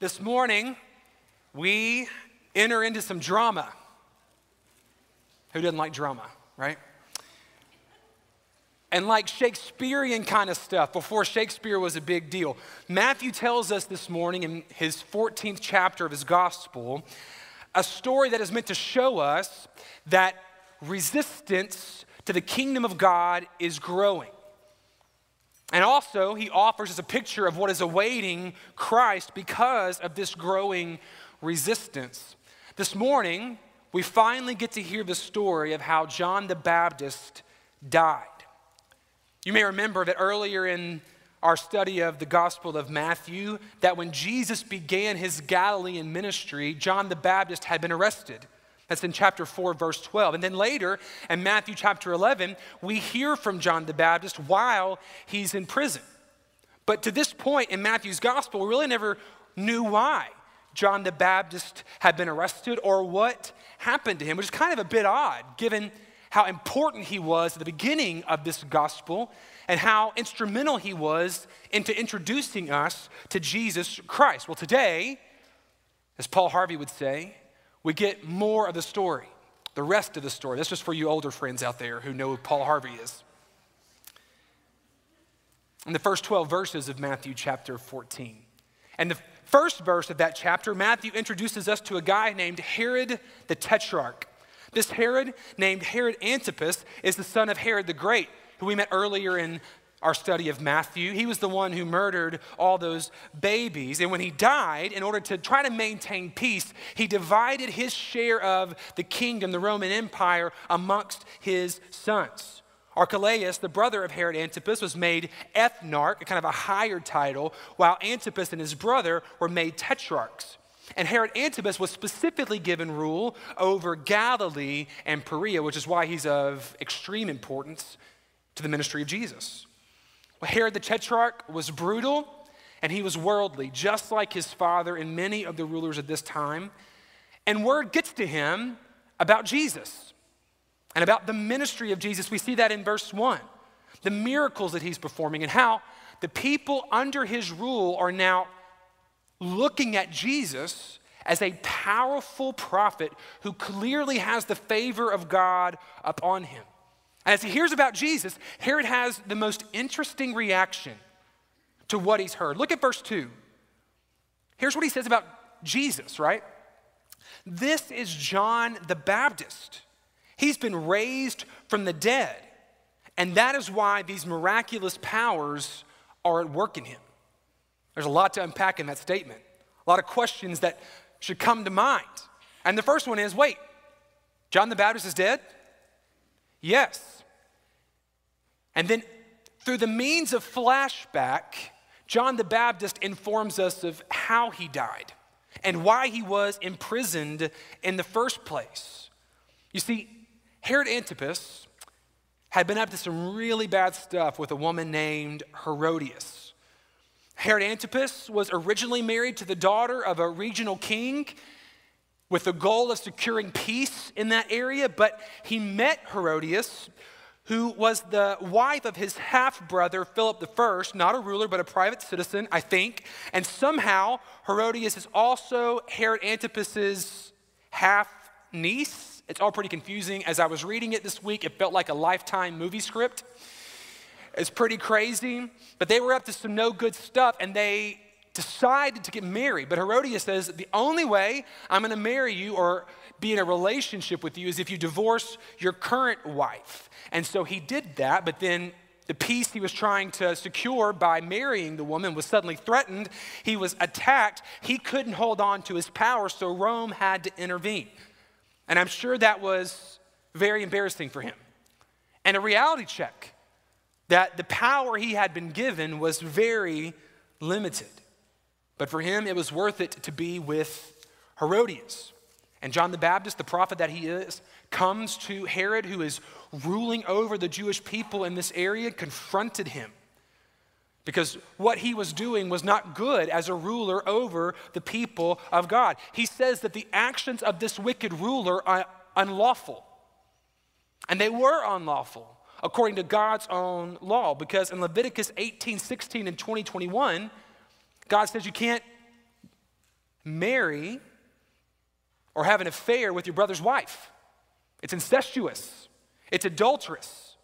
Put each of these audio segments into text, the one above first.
This morning, we enter into some drama. Who doesn't like drama, right? And like Shakespearean kind of stuff, before Shakespeare was a big deal. Matthew tells us this morning in his 14th chapter of his gospel, a story that is meant to show us that resistance to the kingdom of God is growing. And also, he offers us a picture of what is awaiting Christ because of this growing resistance. This morning, we finally get to hear the story of how John the Baptist died. You may remember that earlier in our study of the Gospel of Matthew, that when Jesus began his Galilean ministry, John the Baptist had been arrested. That's in chapter 4, verse 12. And then later, in Matthew chapter 11, we hear from John the Baptist while he's in prison. But to this point in Matthew's gospel, we really never knew why John the Baptist had been arrested or what happened to him, which is kind of a bit odd, given how important he was at the beginning of this gospel and how instrumental he was into introducing us to Jesus Christ. Well, today, as Paul Harvey would say, we get more of the story, the rest of the story. That's just for you older friends out there who know who Paul Harvey is. In the first 12 verses of Matthew chapter 14. And the first verse of that chapter, Matthew introduces us to a guy named Herod the Tetrarch. This Herod, named Herod Antipas, is the son of Herod the Great, who we met earlier in our study of Matthew. He was the one who murdered all those babies. And when he died, in order to try to maintain peace, he divided his share of the kingdom, the Roman Empire, amongst his sons. Archelaus, the brother of Herod Antipas, was made ethnarch, kind of a higher title, while Antipas and his brother were made tetrarchs. And Herod Antipas was specifically given rule over Galilee and Perea, which is why he's of extreme importance to the ministry of Jesus. Well, Herod the Tetrarch was brutal and he was worldly, just like his father and many of the rulers at this time. And word gets to him about Jesus and about the ministry of Jesus. We see that in verse 1, the miracles that he's performing and how the people under his rule are now looking at Jesus as a powerful prophet who clearly has the favor of God upon him. As he hears about Jesus, Herod has the most interesting reaction to what he's heard. Look at verse 2. Here's what he says about Jesus, right? This is John the Baptist. He's been raised from the dead, and that is why these miraculous powers are at work in him. There's a lot to unpack in that statement, a lot of questions that should come to mind. And the first one is, wait, John the Baptist is dead? Yes. And then through the means of flashback, John the Baptist informs us of how he died and why he was imprisoned in the first place. You see, Herod Antipas had been up to some really bad stuff with a woman named Herodias. Herod Antipas was originally married to the daughter of a regional king with the goal of securing peace in that area, but he met Herodias, who was the wife of his half-brother, Philip I, not a ruler, but a private citizen, I think. And somehow, Herodias is also Herod Antipas's half-niece. It's all pretty confusing. As I was reading it this week, it felt like a Lifetime movie script. It's pretty crazy, but they were up to some no-good stuff, and they decided to get married. But Herodias says, the only way I'm going to marry you or be in a relationship with you is if you divorce your current wife. And so he did that, but then the peace he was trying to secure by marrying the woman was suddenly threatened. He was attacked. He couldn't hold on to his power, so Rome had to intervene. And I'm sure that was very embarrassing for him. And a reality check that the power he had been given was very limited. But for him, it was worth it to be with Herodias. And John the Baptist, the prophet that he is, comes to Herod, who is ruling over the Jewish people in this area, confronted him. Because what he was doing was not good as a ruler over the people of God. He says that the actions of this wicked ruler are unlawful. And they were unlawful according to God's own law. Because in Leviticus 18:16 and 20:21, God says you can't marry or have an affair with your brother's wife. It's incestuous. It's adulterous.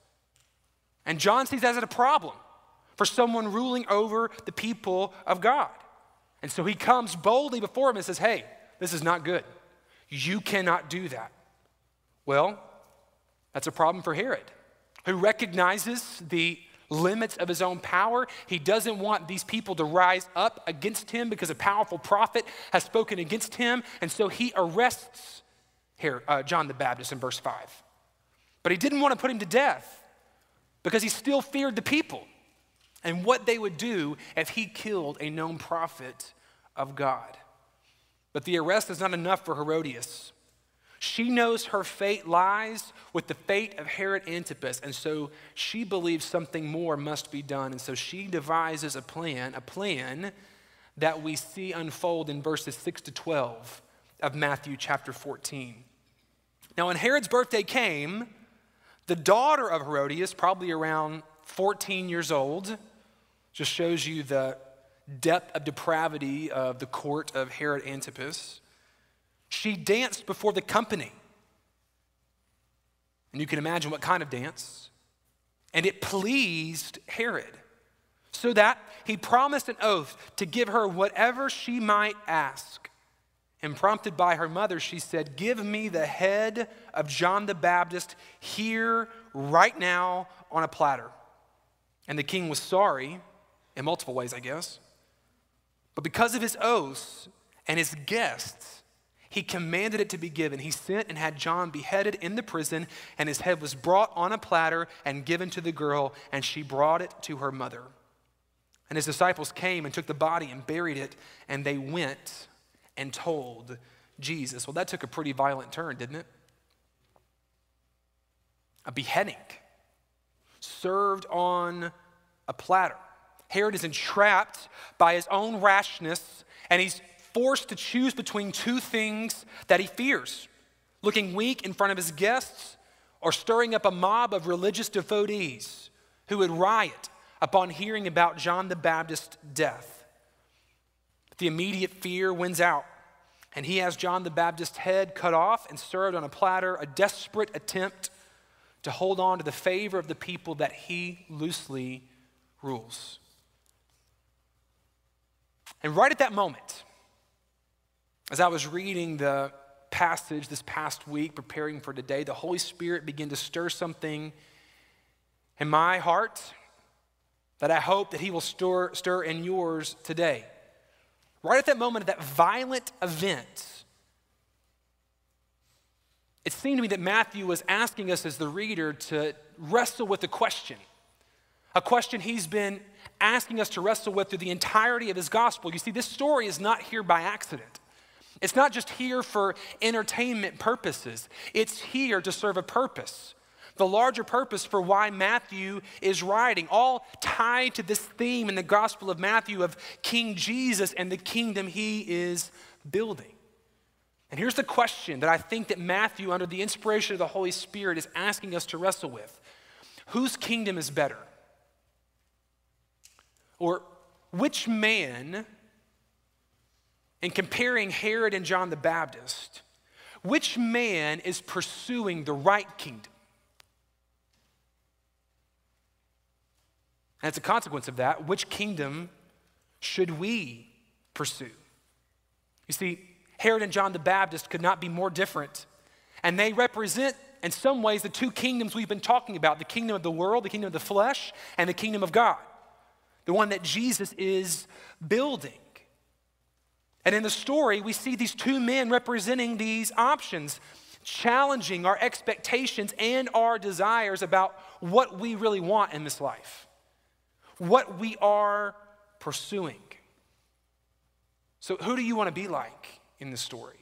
And John sees that as a problem for someone ruling over the people of God. And so he comes boldly before him and says, hey, this is not good. You cannot do that. Well, that's a problem for Herod, who recognizes the limits of his own power. He doesn't want these people to rise up against him because a powerful prophet has spoken against him. And so he arrests John the Baptist in verse 5. But he didn't want to put him to death because he still feared the people and what they would do if he killed a known prophet of God. But the arrest is not enough for Herodias. She knows her fate lies with the fate of Herod Antipas, and so she believes something more must be done, and so she devises a plan that we see unfold in verses 6 to 12 of Matthew chapter 14. Now, when Herod's birthday came, the daughter of Herodias, probably around 14 years old, just shows you the depth of depravity of the court of Herod Antipas. She danced before the company. And you can imagine what kind of dance. And it pleased Herod, so that he promised an oath to give her whatever she might ask. And prompted by her mother, she said, "Give me the head of John the Baptist here right now on a platter." And the king was sorry in multiple ways, I guess. But because of his oaths and his guests, he commanded it to be given. He sent and had John beheaded in the prison, and his head was brought on a platter and given to the girl, and she brought it to her mother. And his disciples came and took the body and buried it, and they went and told Jesus. Well, that took a pretty violent turn, didn't it? A beheading served on a platter. Herod is entrapped by his own rashness, and he's forced to choose between two things that he fears: looking weak in front of his guests or stirring up a mob of religious devotees who would riot upon hearing about John the Baptist's death. But the immediate fear wins out, and he has John the Baptist's head cut off and served on a platter, a desperate attempt to hold on to the favor of the people that he loosely rules. And right at that moment, as I was reading the passage this past week, preparing for today, the Holy Spirit began to stir something in my heart that I hope that he will stir in yours today. Right at that moment of that violent event, it seemed to me that Matthew was asking us as the reader to wrestle with a question he's been asking us to wrestle with through the entirety of his gospel. You see, this story is not here by accident. It's not just here for entertainment purposes. It's here to serve a purpose, the larger purpose for why Matthew is writing, all tied to this theme in the Gospel of Matthew of King Jesus and the kingdom he is building. And here's the question that I think that Matthew, under the inspiration of the Holy Spirit, is asking us to wrestle with. Whose kingdom is better? Or which man, in comparing Herod and John the Baptist, which man is pursuing the right kingdom? And as a consequence of that, which kingdom should we pursue? You see, Herod and John the Baptist could not be more different. And they represent, in some ways, the two kingdoms we've been talking about, the kingdom of the world, the kingdom of the flesh, and the kingdom of God, the one that Jesus is building. And in the story, we see these two men representing these options, challenging our expectations and our desires about what we really want in this life, what we are pursuing. So who do you want to be like in this story?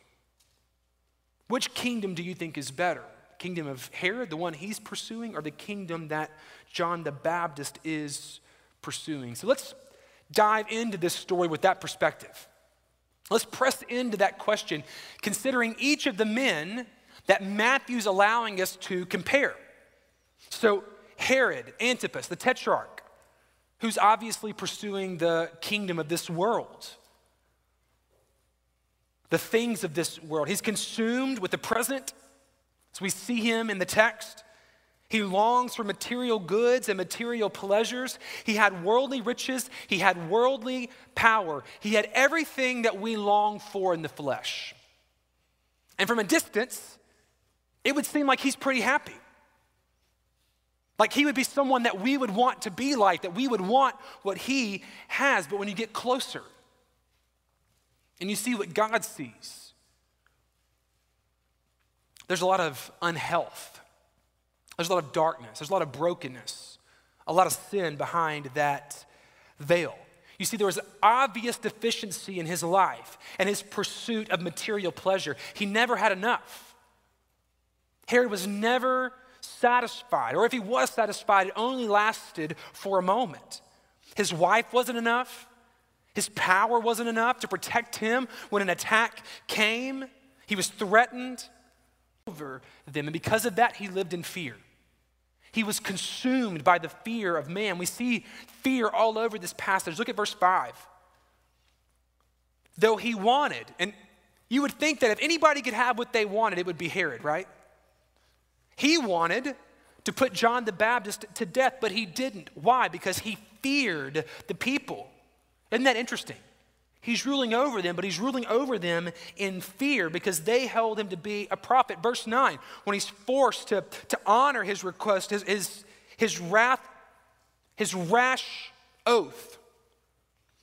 Which kingdom do you think is better? The kingdom of Herod, the one he's pursuing, or the kingdom that John the Baptist is pursuing? So let's dive into this story with that perspective. Let's press into that question, considering each of the men that Matthew's allowing us to compare. So Herod Antipas, the tetrarch, who's obviously pursuing the kingdom of this world. the things of this world. He's consumed with the present, as we see him in the text. He longs for material goods and material pleasures. He had worldly riches. He had worldly power. He had everything that we long for in the flesh. And from a distance, it would seem like he's pretty happy. Like he would be someone that we would want to be like, that we would want what he has. But when you get closer and you see what God sees, there's a lot of unhealth. There's a lot of darkness. There's a lot of brokenness, a lot of sin behind that veil. You see, there was an obvious deficiency in his life and his pursuit of material pleasure. He never had enough. Herod was never satisfied, or if he was satisfied, it only lasted for a moment. His wife wasn't enough. His power wasn't enough to protect him when an attack came. He was threatened over them, and because of that, he lived in fear. He was consumed by the fear of man. We see fear all over this passage. Look at verse 5. Though he wanted, and you would think that if anybody could have what they wanted, it would be Herod, right? He wanted to put John the Baptist to death, but he didn't. Why? Because he feared the people. Isn't that interesting? He's ruling over them, but he's ruling over them in fear because they held him to be a prophet. Verse 9, when he's forced to honor his request, his rash oath.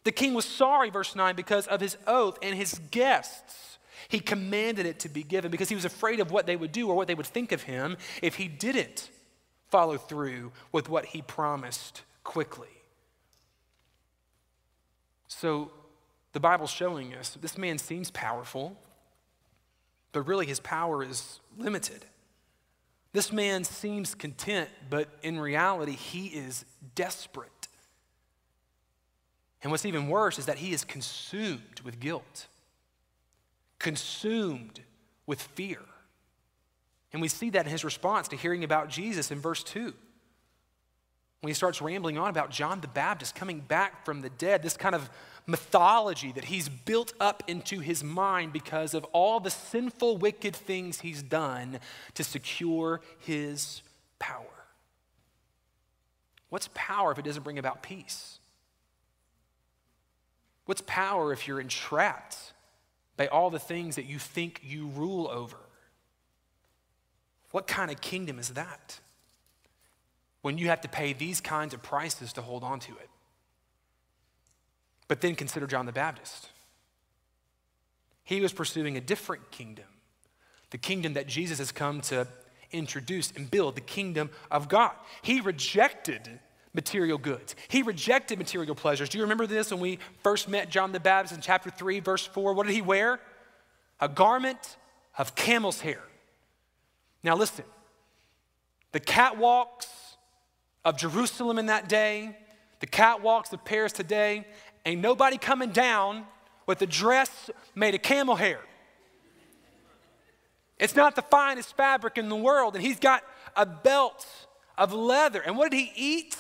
The king was sorry, verse 9, because of his oath and his guests. He commanded it to be given because he was afraid of what they would do or what they would think of him if he didn't follow through with what he promised quickly. So the Bible's showing us this man seems powerful, but really his power is limited. This man seems content, but in reality, he is desperate. And what's even worse is that he is consumed with guilt, consumed with fear. And we see that in his response to hearing about Jesus in verse 2. When he starts rambling on about John the Baptist coming back from the dead, this kind of mythology that he's built up into his mind because of all the sinful, wicked things he's done to secure his power. What's power if it doesn't bring about peace? What's power if you're entrapped by all the things that you think you rule over? What kind of kingdom is that when you have to pay these kinds of prices to hold on to it? But then consider John the Baptist. He was pursuing a different kingdom, the kingdom that Jesus has come to introduce and build, the kingdom of God. He rejected material goods. He rejected material pleasures. Do you remember this when we first met John the Baptist in chapter 3, verse 4? What did he wear? A garment of camel's hair. Now listen, the catwalks of Jerusalem in that day, the catwalks of Paris today, ain't nobody coming down with a dress made of camel hair. It's not the finest fabric in the world, and he's got a belt of leather. And what did he eat?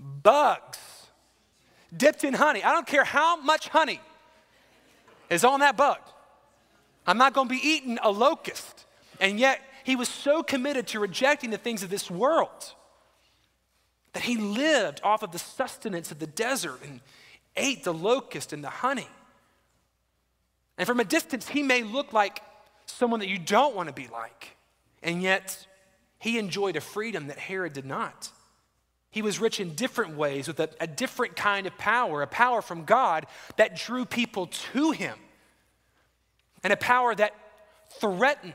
Bugs dipped in honey. I don't care how much honey is on that bug. I'm not going to be eating a locust. And yet he was so committed to rejecting the things of this world that he lived off of the sustenance of the desert and ate the locust and the honey. And from a distance, he may look like someone that you don't want to be like. And yet he enjoyed a freedom that Herod did not. He was rich in different ways with a different kind of power, a power from God that drew people to him, and a power that threatened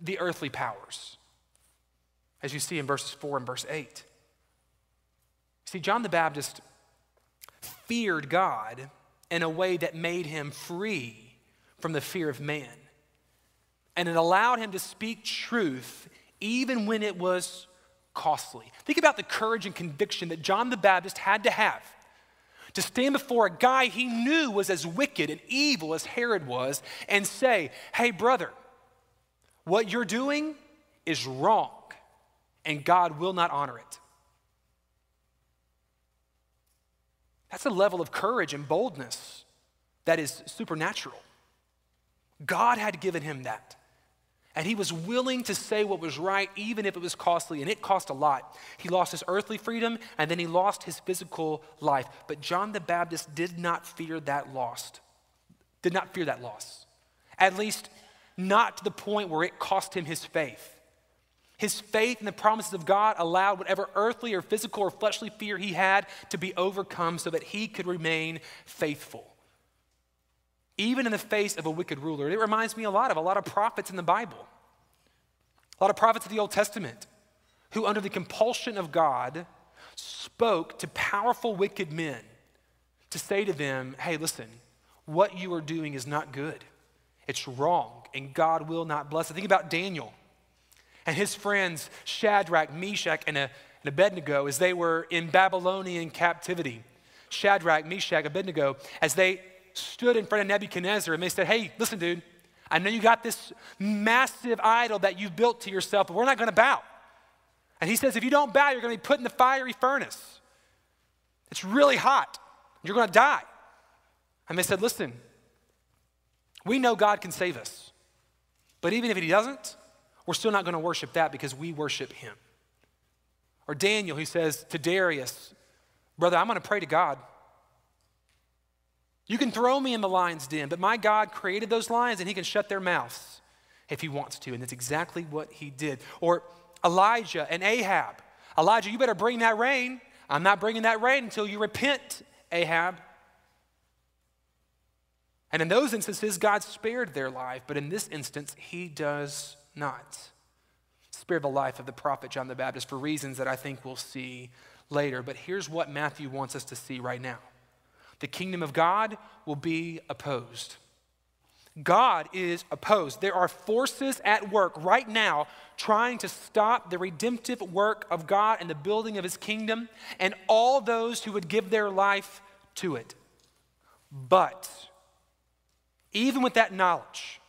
the earthly powers, as you see in verses 4 and verse 8. See, John the Baptist feared God in a way that made him free from the fear of man, and it allowed him to speak truth even when it was costly. Think about the courage and conviction that John the Baptist had to have to stand before a guy he knew was as wicked and evil as Herod was and say, hey, brother, what you're doing is wrong and God will not honor it. That's a level of courage and boldness that is supernatural. God had given him that. And he was willing to say what was right, even if it was costly, and it cost a lot. He lost his earthly freedom, and then he lost his physical life. But John the Baptist did not fear that loss. At least not to the point where it cost him his faith. His faith in the promises of God allowed whatever earthly or physical or fleshly fear he had to be overcome so that he could remain faithful, even in the face of a wicked ruler. It reminds me a lot of prophets in the Bible, a lot of prophets of the Old Testament who, under the compulsion of God, spoke to powerful wicked men to say to them, hey, listen, what you are doing is not good. It's wrong, and God will not bless it. Think about Daniel and his friends Shadrach, Meshach, and Abednego as they were in Babylonian captivity. Shadrach, Meshach, Abednego, as they stood in front of Nebuchadnezzar and they said, hey, listen, dude, I know you got this massive idol that you've built to yourself, but we're not gonna bow. And he says, if you don't bow, you're gonna be put in the fiery furnace. It's really hot. You're gonna die. And they said, listen, we know God can save us, but even if he doesn't, we're still not gonna worship that because we worship him. Or Daniel, who says to Darius, brother, I'm gonna pray to God. You can throw me in the lion's den, but my God created those lions and he can shut their mouths if he wants to, and that's exactly what he did. Or Elijah and Ahab. Elijah, you better bring that rain. I'm not bringing that rain until you repent, Ahab. And in those instances, God spared their life, but in this instance, he does not. Spare the life of the prophet John the Baptist for reasons that I think we'll see later, but here's what Matthew wants us to see right now. The kingdom of God will be opposed. God is opposed. There are forces at work right now trying to stop the redemptive work of God and the building of his kingdom and all those who would give their life to it. But even with that knowledge,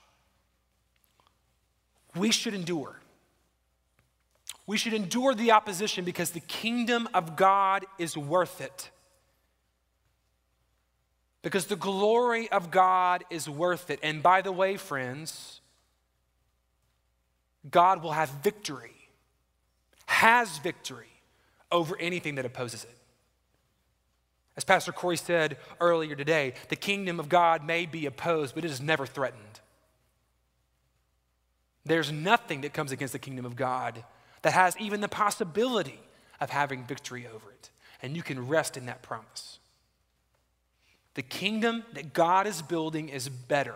we should endure. We should endure the opposition because the kingdom of God is worth it. Because the glory of God is worth it. And by the way, friends, God will have victory, has victory over anything that opposes it. As Pastor Corey said earlier today, the kingdom of God may be opposed, but it is never threatened. There's nothing that comes against the kingdom of God that has even the possibility of having victory over it. And you can rest in that promise. The kingdom that God is building is better,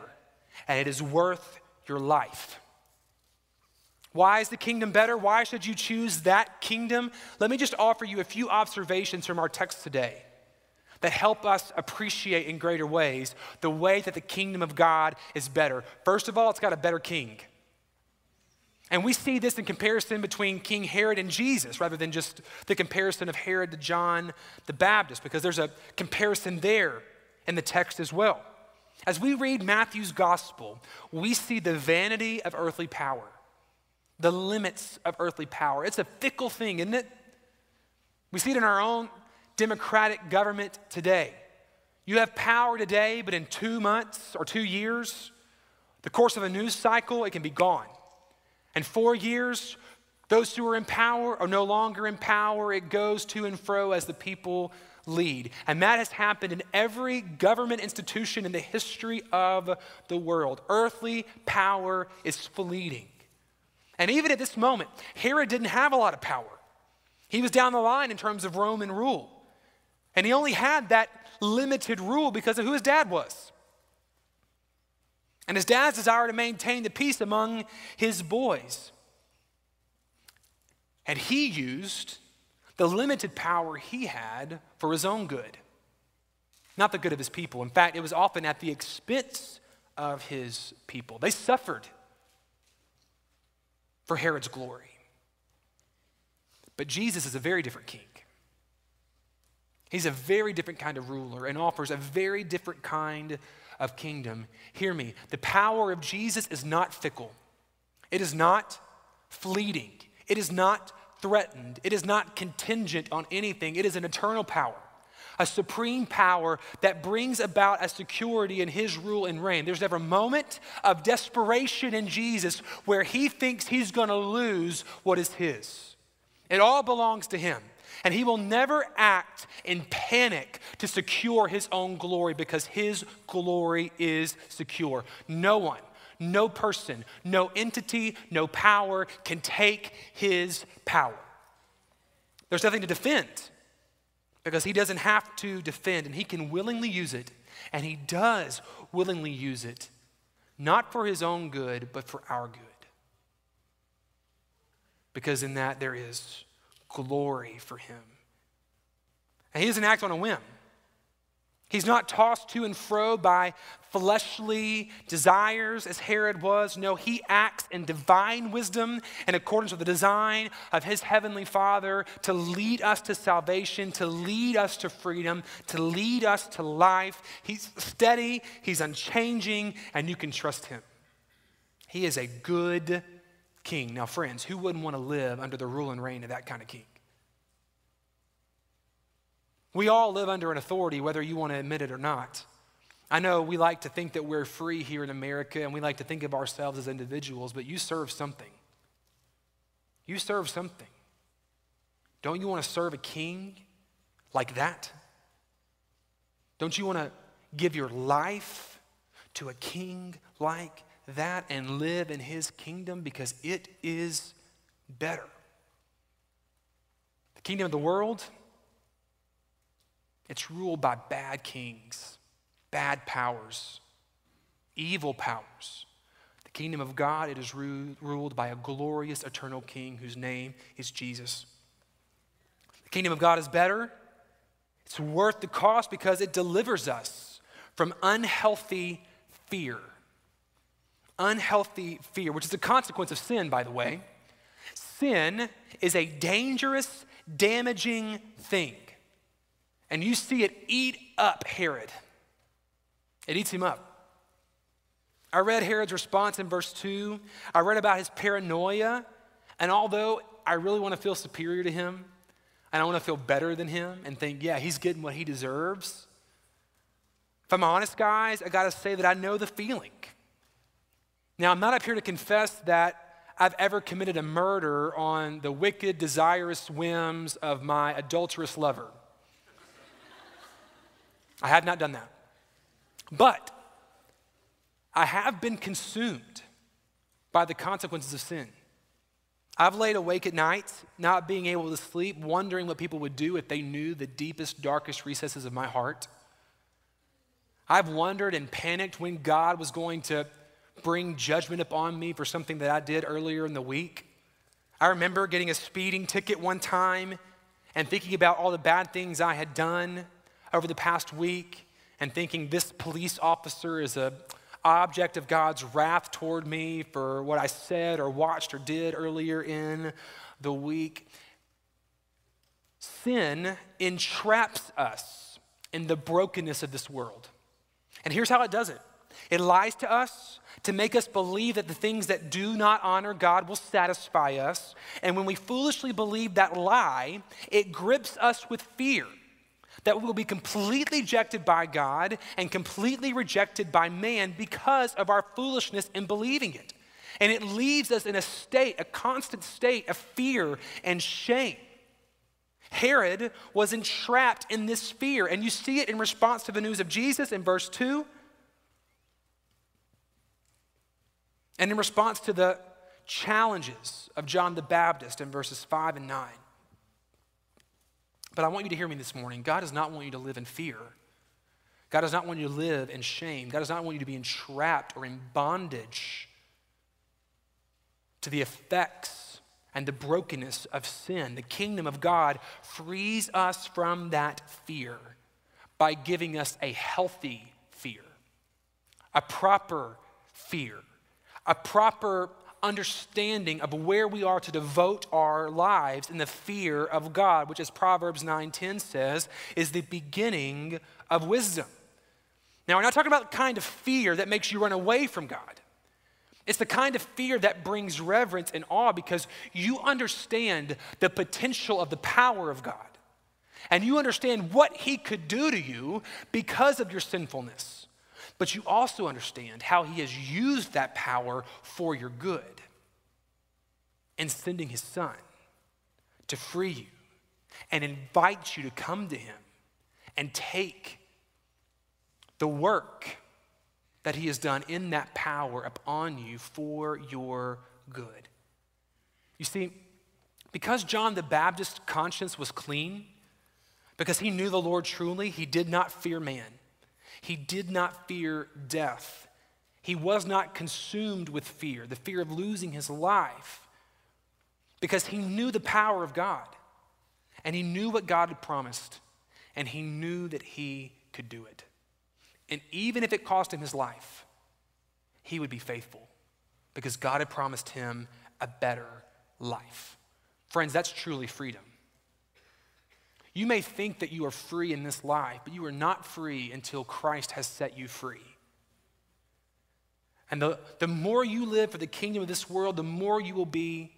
and it is worth your life. Why is the kingdom better? Why should you choose that kingdom? Let me just offer you a few observations from our text today that help us appreciate in greater ways the way that the kingdom of God is better. First of all, it's got a better king. And we see this in comparison between King Herod and Jesus rather than just the comparison of Herod to John the Baptist, because there's a comparison there in the text as well. As we read Matthew's gospel, we see the vanity of earthly power, the limits of earthly power. It's a fickle thing, isn't it? We see it in our own democratic government today. You have power today, but in 2 months or 2 years, the course of a news cycle, it can be gone. And 4 years, those who are in power are no longer in power. It goes to and fro as the people lead. And that has happened in every government institution in the history of the world. Earthly power is fleeting. And even at this moment, Herod didn't have a lot of power. He was down the line in terms of Roman rule. And he only had that limited rule because of who his dad was. And his dad's desire to maintain the peace among his boys. And he used the limited power he had for his own good, not the good of his people. In fact, it was often at the expense of his people. They suffered for Herod's glory. But Jesus is a very different king. He's a very different kind of ruler and offers a very different kind of kingdom. Hear me, the power of Jesus is not fickle. It is not fleeting. It is not threatened. It is not contingent on anything. It is an eternal power, a supreme power that brings about a security in his rule and reign. There's never a moment of desperation in Jesus where he thinks he's going to lose what is his. It all belongs to him. And he will never act in panic to secure his own glory, because his glory is secure. No one, no person, no entity, no power can take his power. There's nothing to defend, because he doesn't have to defend, and he can willingly use it, and he does willingly use it, not for his own good, but for our good. Because in that there is glory for him. And he doesn't act on a whim. He's not tossed to and fro by fleshly desires as Herod was. No, he acts in divine wisdom in accordance with the design of his heavenly Father to lead us to salvation, to lead us to freedom, to lead us to life. He's steady, he's unchanging, and you can trust him. He is a good king. Now, friends, who wouldn't want to live under the rule and reign of that kind of king? We all live under an authority, whether you want to admit it or not. I know we like to think that we're free here in America, and we like to think of ourselves as individuals, but you serve something. You serve something. Don't you want to serve a king like that? Don't you want to give your life to a king like that and live in his kingdom, because it is better? The kingdom of the world, it's ruled by bad kings, bad powers, evil powers. The kingdom of God, it is ruled by a glorious eternal king whose name is Jesus. The kingdom of God is better. It's worth the cost because it delivers us from unhealthy fear. Unhealthy fear, which is a consequence of sin, by the way. Sin is a dangerous, damaging thing. And you see it eat up Herod. It eats him up. I read Herod's response in verse 2. I read about his paranoia. And although I really want to feel superior to him, and I want to feel better than him and think, yeah, he's getting what he deserves, if I'm honest, guys, I got to say that I know the feeling. Now, I'm not up here to confess that I've ever committed a murder on the wicked, desirous whims of my adulterous lover. I have not done that. But I have been consumed by the consequences of sin. I've laid awake at night, not being able to sleep, wondering what people would do if they knew the deepest, darkest recesses of my heart. I've wondered and panicked when God was going to bring judgment upon me for something that I did earlier in the week. I remember getting a speeding ticket one time and thinking about all the bad things I had done over the past week and thinking this police officer is an object of God's wrath toward me for what I said or watched or did earlier in the week. Sin entraps us in the brokenness of this world. And here's how it does it. It lies to us to make us believe that the things that do not honor God will satisfy us. And when we foolishly believe that lie, it grips us with fear that we will be completely rejected by God and completely rejected by man because of our foolishness in believing it. And it leaves us in a state, a constant state of fear and shame. Herod was entrapped in this fear, and you see it in response to the news of Jesus in verse 2. And in response to the challenges of John the Baptist in verses 5 and 9. But I want you to hear me this morning. God does not want you to live in fear. God does not want you to live in shame. God does not want you to be entrapped or in bondage to the effects and the brokenness of sin. The kingdom of God frees us from that fear by giving us a healthy fear, a proper fear, a proper understanding of where we are to devote our lives in the fear of God, which, as Proverbs 9:10 says, is the beginning of wisdom. Now, we're not talking about the kind of fear that makes you run away from God. It's the kind of fear that brings reverence and awe because you understand the potential of the power of God. and you understand what he could do to you because of your sinfulness. But you also understand how he has used that power for your good in sending his son to free you and invite you to come to him and take the work that he has done in that power upon you for your good. You see, because John the Baptist's conscience was clean, because he knew the Lord truly, he did not fear man. He did not fear death. He was not consumed with fear, the fear of losing his life, because he knew the power of God, and he knew what God had promised, and he knew that he could do it. And even if it cost him his life, he would be faithful because God had promised him a better life. Friends, that's truly freedom. You may think that you are free in this life, but you are not free until Christ has set you free. And the more you live for the kingdom of this world, the more you will be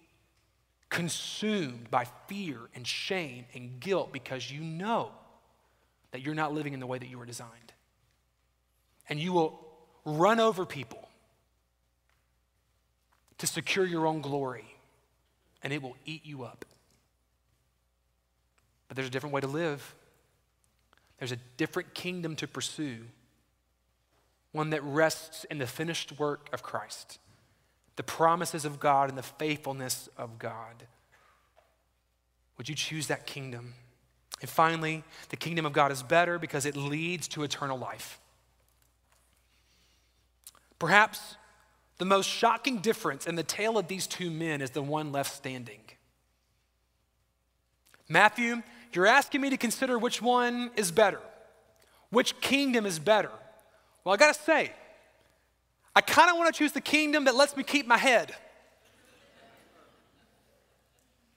consumed by fear and shame and guilt because you know that you're not living in the way that you were designed. And you will run over people to secure your own glory, and it will eat you up. But there's a different way to live. There's a different kingdom to pursue, one that rests in the finished work of Christ, the promises of God and the faithfulness of God. Would you choose that kingdom? And finally, the kingdom of God is better because it leads to eternal life. Perhaps the most shocking difference in the tale of these two men is the one left standing. Matthew, you're asking me to consider which one is better, which kingdom is better. Well, I gotta say, I kinda wanna choose the kingdom that lets me keep my head.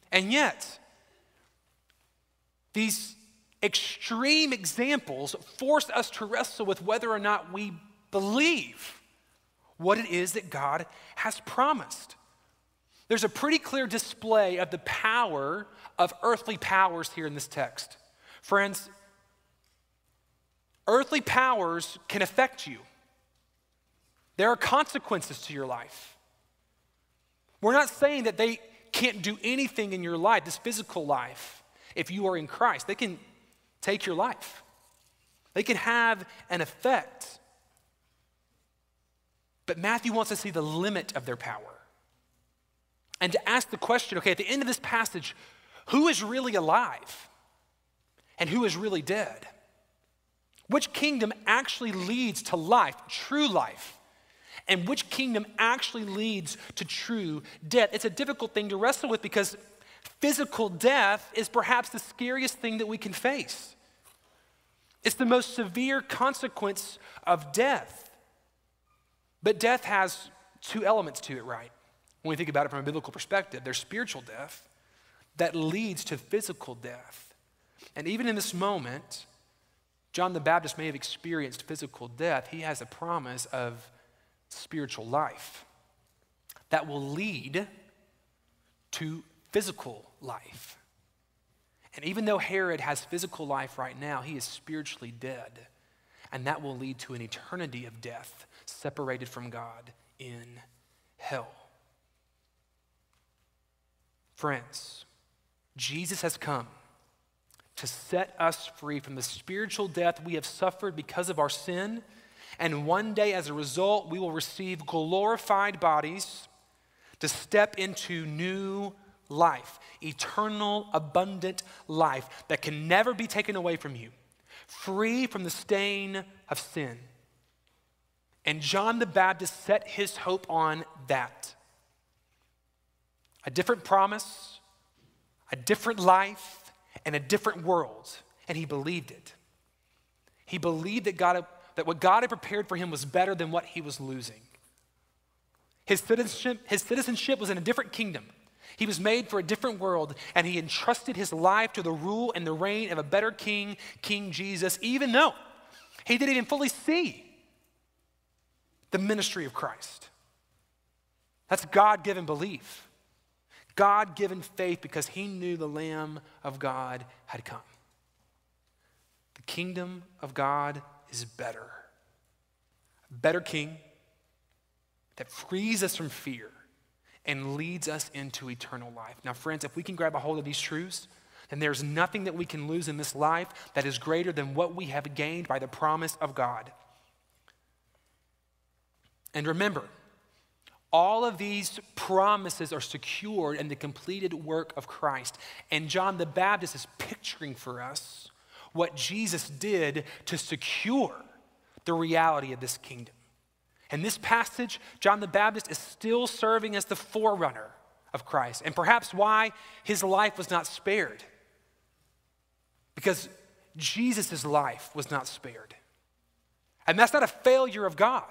And yet, these extreme examples force us to wrestle with whether or not we believe what it is that God has promised. There's a pretty clear display of the power of earthly powers here in this text. Friends, earthly powers can affect you. There are consequences to your life. We're not saying that they can't do anything in your life, this physical life, if you are in Christ. They can take your life. They can have an effect. But Matthew wants to see the limit of their power and to ask the question, okay, at the end of this passage, who is really alive and who is really dead? Which kingdom actually leads to life, true life, and which kingdom actually leads to true death? It's a difficult thing to wrestle with because physical death is perhaps the scariest thing that we can face. It's the most severe consequence of death. But death has two elements to it, right? When we think about it from a biblical perspective, there's spiritual death that leads to physical death. And even in this moment, John the Baptist may have experienced physical death. He has a promise of spiritual life that will lead to physical life. And even though Herod has physical life right now, he is spiritually dead. And that will lead to an eternity of death, separated from God in hell. Friends, Jesus has come to set us free from the spiritual death we have suffered because of our sin, and one day as a result, we will receive glorified bodies to step into new life, eternal, abundant life that can never be taken away from you, free from the stain of sin. And John the Baptist set his hope on that. A different promise, a different life, and a different world. And he believed it. He believed that what God had prepared for him was better than what he was losing. His citizenship was in a different kingdom. He was made for a different world, and he entrusted his life to the rule and the reign of a better king, King Jesus, even though he didn't even fully see the ministry of Christ. That's God-given belief, God-given faith, because he knew the Lamb of God had come. The kingdom of God is better. A better king that frees us from fear and leads us into eternal life. Now, friends, if we can grab a hold of these truths, then there's nothing that we can lose in this life that is greater than what we have gained by the promise of God. And remember, all of these promises are secured in the completed work of Christ. And John the Baptist is picturing for us what Jesus did to secure the reality of this kingdom. In this passage, John the Baptist is still serving as the forerunner of Christ, and perhaps why his life was not spared. Because Jesus' life was not spared. And that's not a failure of God.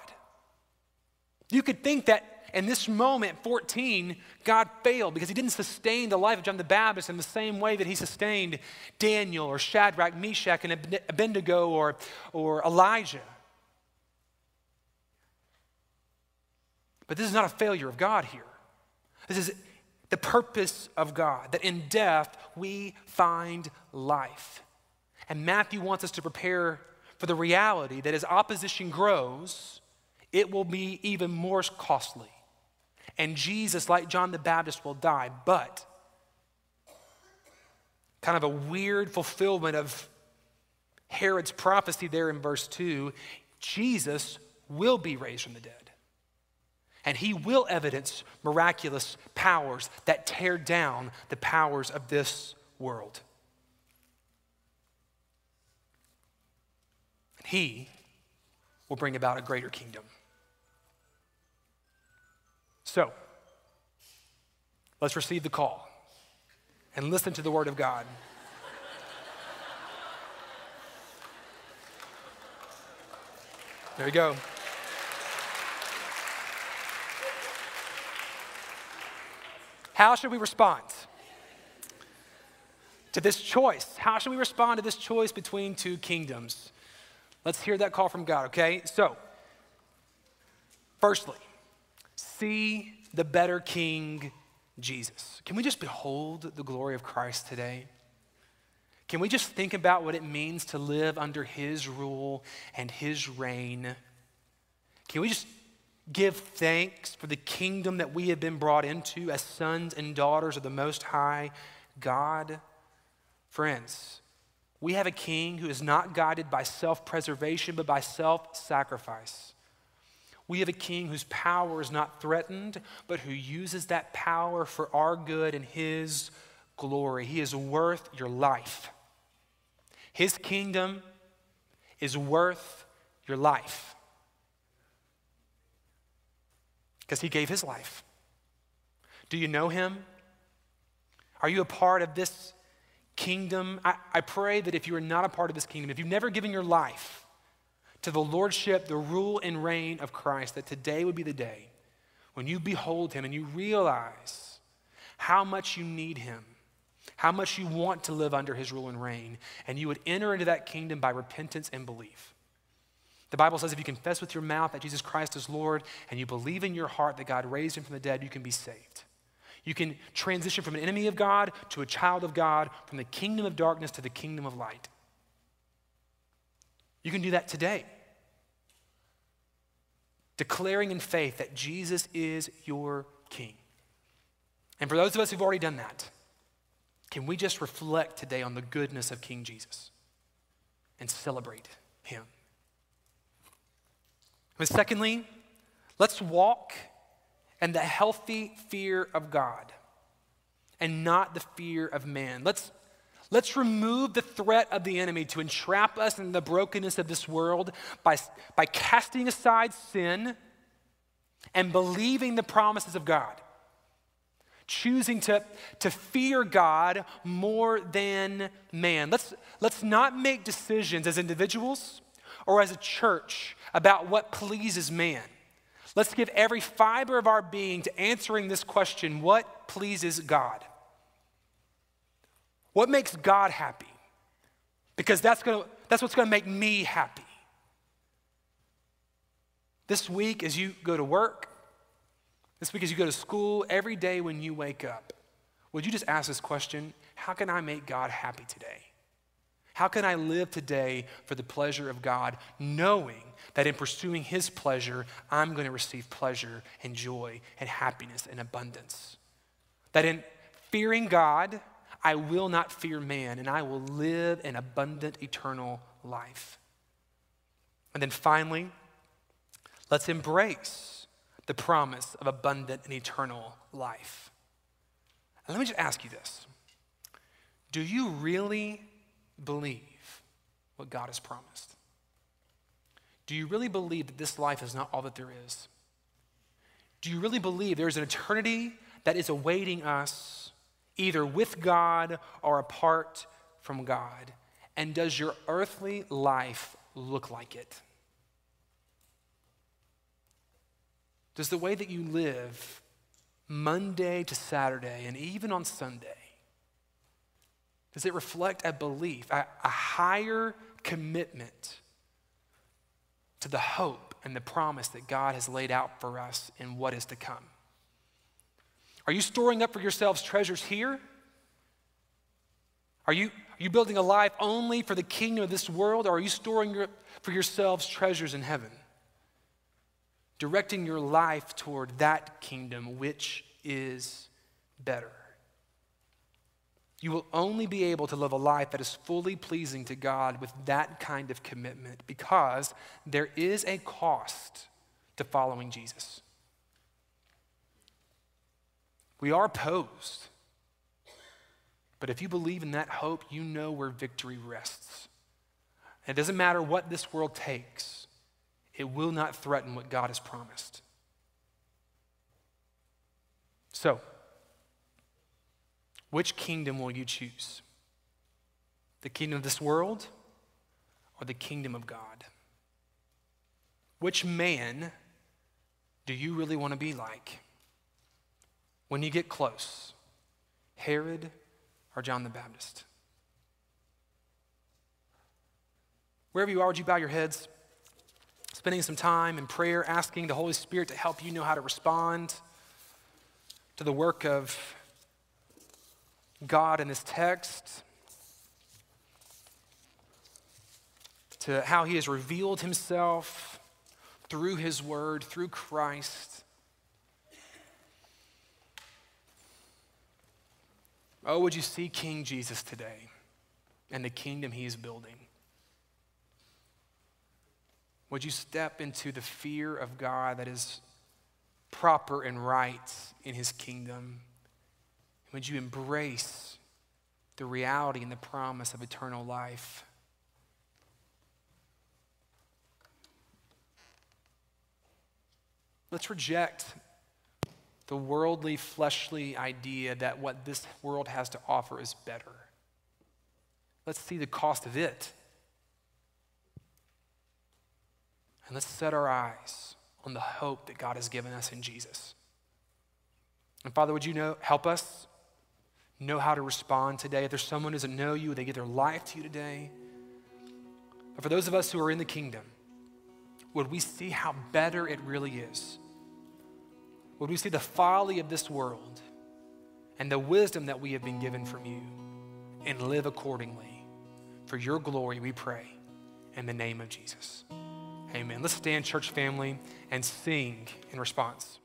You could think that in this moment, 14, God failed because he didn't sustain the life of John the Baptist in the same way that he sustained Daniel or Shadrach, Meshach, and Abednego or Elijah. But this is not a failure of God here. This is the purpose of God, that in death we find life. And Matthew wants us to prepare for the reality that as opposition grows, it will be even more costly. And Jesus, like John the Baptist, will die. But kind of a weird fulfillment of Herod's prophecy there in verse 2, Jesus will be raised from the dead. And he will evidence miraculous powers that tear down the powers of this world. And he will bring about a greater kingdom. So, let's receive the call and listen to the word of God. There you go. How should we respond to this choice? How should we respond to this choice between two kingdoms? Let's hear that call from God, okay? So, firstly, see the better King Jesus. Can we just behold the glory of Christ today? Can we just think about what it means to live under his rule and his reign? Can we just give thanks for the kingdom that we have been brought into as sons and daughters of the Most High God? Friends, we have a king who is not guided by self-preservation, but by self-sacrifice. We have a king whose power is not threatened, but who uses that power for our good and his glory. He is worth your life. His kingdom is worth your life. Because he gave his life. Do you know him? Are you a part of this kingdom? I pray that if you are not a part of this kingdom, if you've never given your life to the lordship, the rule and reign of Christ, that today would be the day when you behold him and you realize how much you need him, how much you want to live under his rule and reign, and you would enter into that kingdom by repentance and belief. The Bible says if you confess with your mouth that Jesus Christ is Lord and you believe in your heart that God raised him from the dead, you can be saved. You can transition from an enemy of God to a child of God, from the kingdom of darkness to the kingdom of light. You can do that today. Declaring in faith that Jesus is your King. And for those of us who've already done that, can we just reflect today on the goodness of King Jesus and celebrate him? But secondly, let's walk in the healthy fear of God and not the fear of man. Let's remove the threat of the enemy to entrap us in the brokenness of this world by casting aside sin and believing the promises of God, choosing to fear God more than man. Let's not make decisions as individuals or as a church about what pleases man. Let's give every fiber of our being to answering this question: what pleases God? What makes God happy? Because that's what's gonna make me happy. This week as you go to work, this week as you go to school, every day when you wake up, would you just ask this question: how can I make God happy today? How can I live today for the pleasure of God, knowing that in pursuing his pleasure, I'm going to receive pleasure and joy and happiness and abundance? That in fearing God, I will not fear man, and I will live an abundant, eternal life. And then finally, let's embrace the promise of abundant and eternal life. And let me just ask you this. Do you really believe what God has promised? Do you really believe that this life is not all that there is? Do you really believe there is an eternity that is awaiting us either with God or apart from God? And does your earthly life look like it? Does the way that you live Monday to Saturday and even on Sunday, does it reflect a belief, a higher commitment to the hope and the promise that God has laid out for us in what is to come? Are you storing up for yourselves treasures here? Are you building a life only for the kingdom of this world, or are you storing for yourselves treasures in heaven? Directing your life toward that kingdom which is better. You will only be able to live a life that is fully pleasing to God with that kind of commitment, because there is a cost to following Jesus. We are opposed, but if you believe in that hope, you know where victory rests. And it doesn't matter what this world takes, it will not threaten what God has promised. So, which kingdom will you choose? The kingdom of this world or the kingdom of God? Which man do you really want to be like when you get close? Herod or John the Baptist? Wherever you are, would you bow your heads? Spending some time in prayer, asking the Holy Spirit to help you know how to respond to the work of God in this text, to how he has revealed himself through his word, through Christ. Oh, would you see King Jesus today and the kingdom he is building? Would you step into the fear of God that is proper and right in his kingdom? Would you embrace the reality and the promise of eternal life? Let's reject the worldly, fleshly idea that what this world has to offer is better. Let's see the cost of it. And let's set our eyes on the hope that God has given us in Jesus. And Father, would you help us know how to respond today? If there's someone who doesn't know you, they give their life to you today. But for those of us who are in the kingdom, would we see how better it really is? Would we see the folly of this world and the wisdom that we have been given from you and live accordingly? For your glory, we pray in the name of Jesus. Amen. Let's stand, church family, and sing in response.